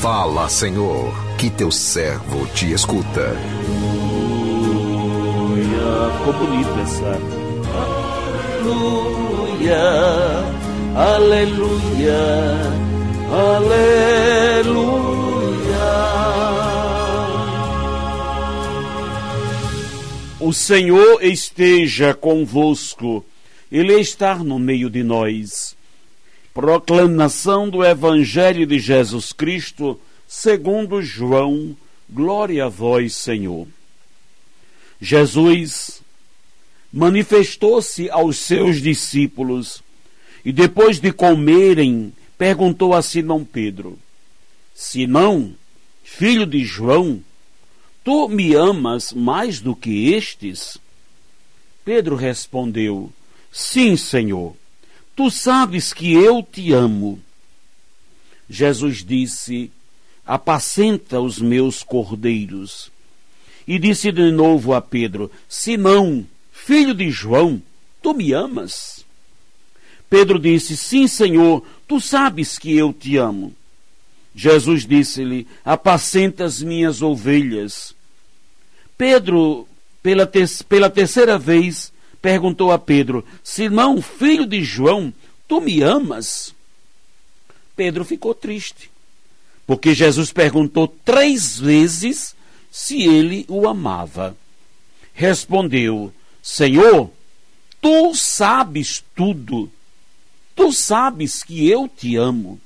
Fala, Senhor, que teu servo te escuta. Aleluia. Ficou bonita essa. Aleluia, aleluia, aleluia. O Senhor esteja convosco. Ele está no meio de nós. Proclamação do Evangelho de Jesus Cristo, segundo João. Glória a vós, Senhor. Jesus manifestou-se aos seus discípulos e, depois de comerem, perguntou a Simão Pedro: Simão, filho de João, tu me amas mais do que estes? Pedro respondeu: Sim, Senhor. Tu sabes que eu te amo. Jesus disse: Apacenta os meus cordeiros. E disse de novo a Pedro: Simão, filho de João, tu me amas? Pedro disse: Sim, Senhor, tu sabes que eu te amo. Jesus disse-lhe: Apacenta as minhas ovelhas. Pedro, pela terceira vez, perguntou a Pedro: Simão, filho de João, tu me amas? Pedro ficou triste, porque Jesus perguntou 3 vezes se ele o amava. Respondeu: Senhor, tu sabes tudo. Tu sabes que eu te amo.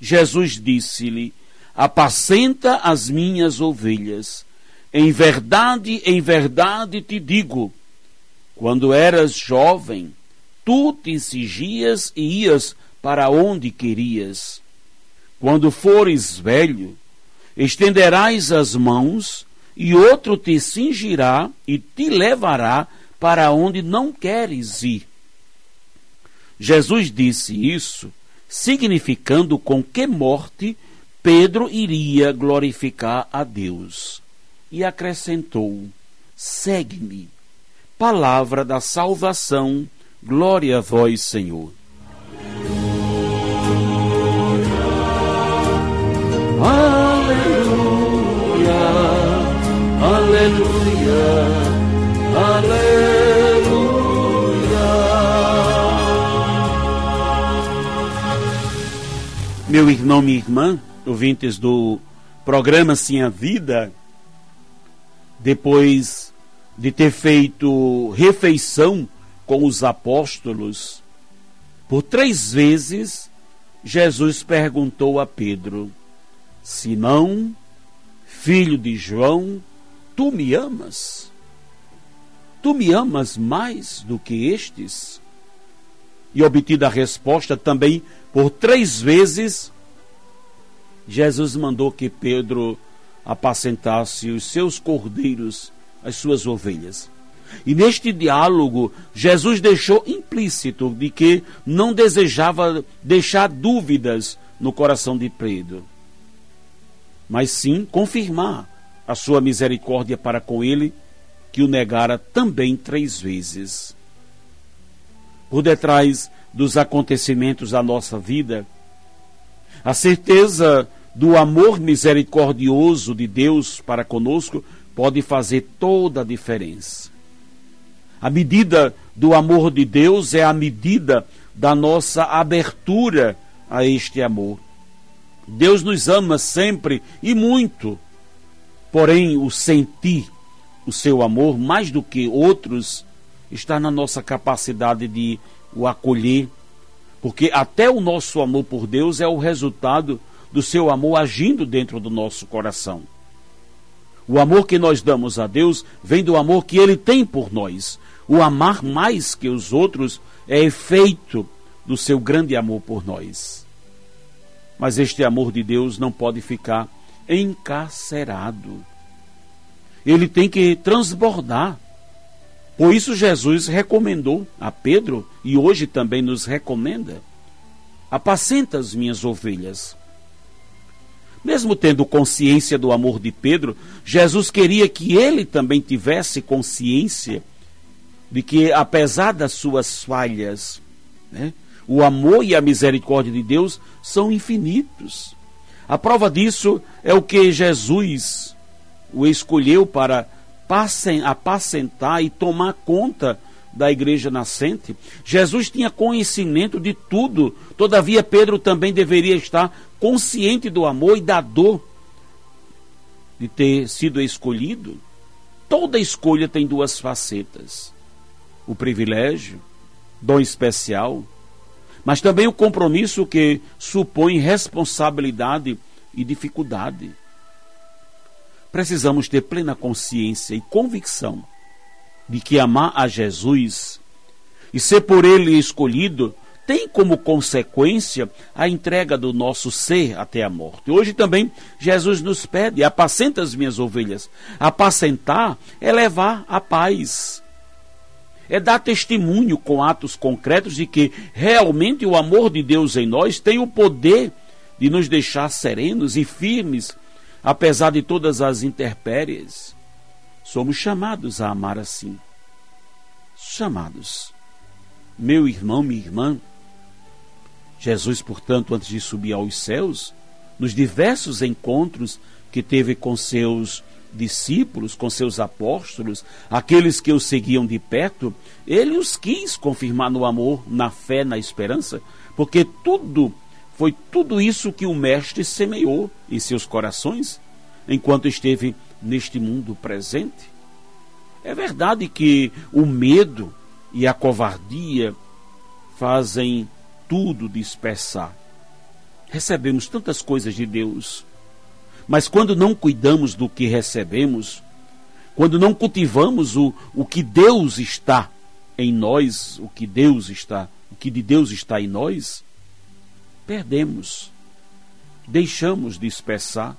Jesus disse-lhe: Apacenta as minhas ovelhas. Em verdade te digo, quando eras jovem, tu te cingias e ias para onde querias. Quando fores velho, estenderás as mãos e outro te cingirá e te levará para onde não queres ir. Jesus disse isso, significando com que morte Pedro iria glorificar a Deus. E acrescentou: Segue-me. Palavra da salvação, glória a vós, Senhor. Aleluia, aleluia, aleluia. Meu irmão, minha irmã, ouvintes do programa Sim a Vida, depois de ter feito refeição com os apóstolos, por 3 vezes, Jesus perguntou a Pedro: Simão, filho de João, tu me amas? Tu me amas mais do que estes? E obtida a resposta também por 3 vezes, Jesus mandou que Pedro apacentasse os seus cordeiros, as suas ovelhas. E neste diálogo, Jesus deixou implícito de que não desejava deixar dúvidas no coração de Pedro, mas sim confirmar a sua misericórdia para com ele, que o negara também 3 vezes. Por detrás dos acontecimentos da nossa vida, a certeza do amor misericordioso de Deus para conosco pode fazer toda a diferença. A medida do amor de Deus é a medida da nossa abertura a este amor. Deus nos ama sempre e muito, porém o sentir o seu amor mais do que outros está na nossa capacidade de o acolher, porque até o nosso amor por Deus é o resultado do seu amor agindo dentro do nosso coração. O amor que nós damos a Deus vem do amor que Ele tem por nós. O amar mais que os outros é efeito do seu grande amor por nós. Mas este amor de Deus não pode ficar encarcerado. Ele tem que transbordar. Por isso Jesus recomendou a Pedro, e hoje também nos recomenda: Apacenta as minhas ovelhas. Mesmo tendo consciência do amor de Pedro, Jesus queria que ele também tivesse consciência de que, apesar das suas falhas, o amor e a misericórdia de Deus são infinitos. A prova disso é o que Jesus o escolheu para apacentar e tomar conta da igreja nascente. Jesus tinha conhecimento de tudo, todavia Pedro também deveria estar consciente do amor e da dor de ter sido escolhido. Toda escolha tem duas facetas: o privilégio, dom especial, mas também o compromisso que supõe responsabilidade e dificuldade. Precisamos ter plena consciência e convicção de que amar a Jesus e ser por ele escolhido tem como consequência a entrega do nosso ser até a morte. Hoje também Jesus nos pede: apacenta as minhas ovelhas. Apacentar é levar a paz, é dar testemunho com atos concretos de que realmente o amor de Deus em nós tem o poder de nos deixar serenos e firmes, apesar de todas as intempéries. Somos chamados a amar assim. Chamados. Meu irmão, minha irmã, Jesus, portanto, antes de subir aos céus, nos diversos encontros que teve com seus discípulos, com seus apóstolos, aqueles que o seguiam de perto, ele os quis confirmar no amor, na fé, na esperança, porque foi tudo isso que o Mestre semeou em seus corações enquanto esteve neste mundo presente. É verdade que o medo e a covardia fazem tudo dispersar. Recebemos tantas coisas de Deus, mas quando não cuidamos do que recebemos, quando não cultivamos o que Deus está em nós, o que de Deus está em nós, perdemos, deixamos dispersar,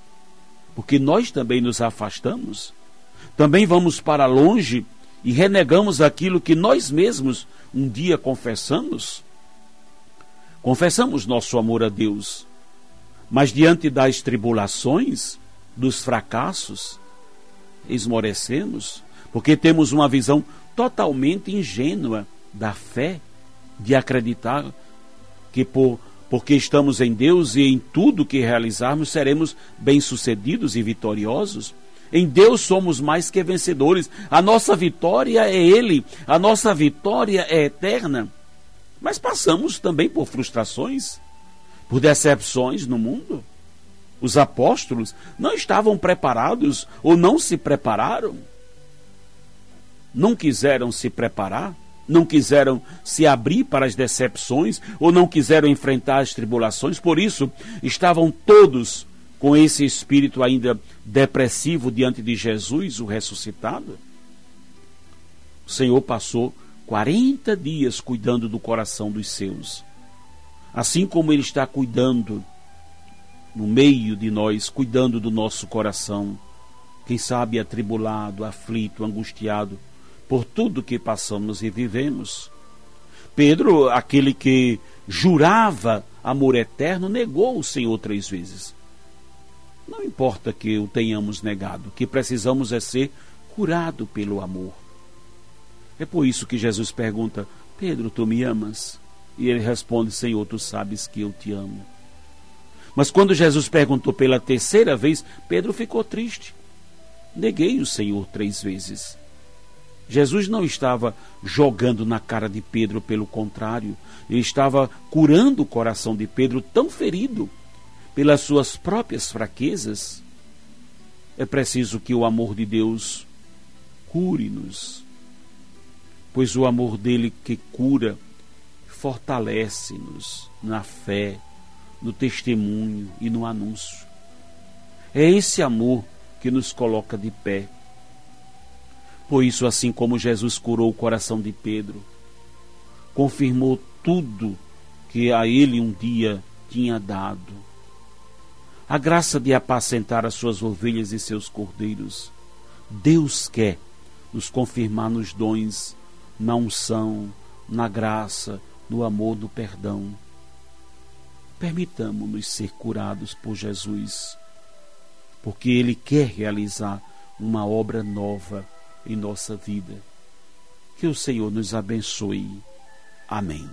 porque nós também nos afastamos, também vamos para longe e renegamos aquilo que nós mesmos um dia confessamos. Confessamos nosso amor a Deus, mas diante das tribulações, dos fracassos, esmorecemos, porque temos uma visão totalmente ingênua da fé, de acreditar que porque estamos em Deus e em tudo que realizarmos seremos bem-sucedidos e vitoriosos. Em Deus somos mais que vencedores. A nossa vitória é Ele, a nossa vitória é eterna. Mas passamos também por frustrações, por decepções no mundo. Os apóstolos não estavam preparados ou não se prepararam. Não quiseram se preparar. Não quiseram se abrir para as decepções ou não quiseram enfrentar as tribulações. Por isso, estavam todos com esse espírito ainda depressivo diante de Jesus, o ressuscitado. O Senhor passou 40 dias cuidando do coração dos seus. Assim como Ele está cuidando no meio de nós, cuidando do nosso coração, quem sabe atribulado, aflito, angustiado, por tudo que passamos e vivemos. Pedro, aquele que jurava amor eterno, negou o Senhor 3 vezes. Não importa que o tenhamos negado, o que precisamos é ser curado pelo amor. É por isso que Jesus pergunta: Pedro, tu me amas? E ele responde: Senhor, tu sabes que eu te amo. Mas quando Jesus perguntou pela 3ª vez, Pedro ficou triste. Neguei o Senhor 3 vezes. Jesus não estava jogando na cara de Pedro, pelo contrário, ele estava curando o coração de Pedro, tão ferido pelas suas próprias fraquezas. É preciso que o amor de Deus cure-nos, pois o amor dele que cura fortalece-nos na fé, no testemunho e no anúncio. É esse amor que nos coloca de pé. Por isso, assim como Jesus curou o coração de Pedro, confirmou tudo que a ele um dia tinha dado, a graça de apacentar as suas ovelhas e seus cordeiros, Deus quer nos confirmar nos dons, na unção, na graça, no amor, no perdão. Permitamo-nos ser curados por Jesus, porque Ele quer realizar uma obra nova em nossa vida. Que o Senhor nos abençoe. Amém.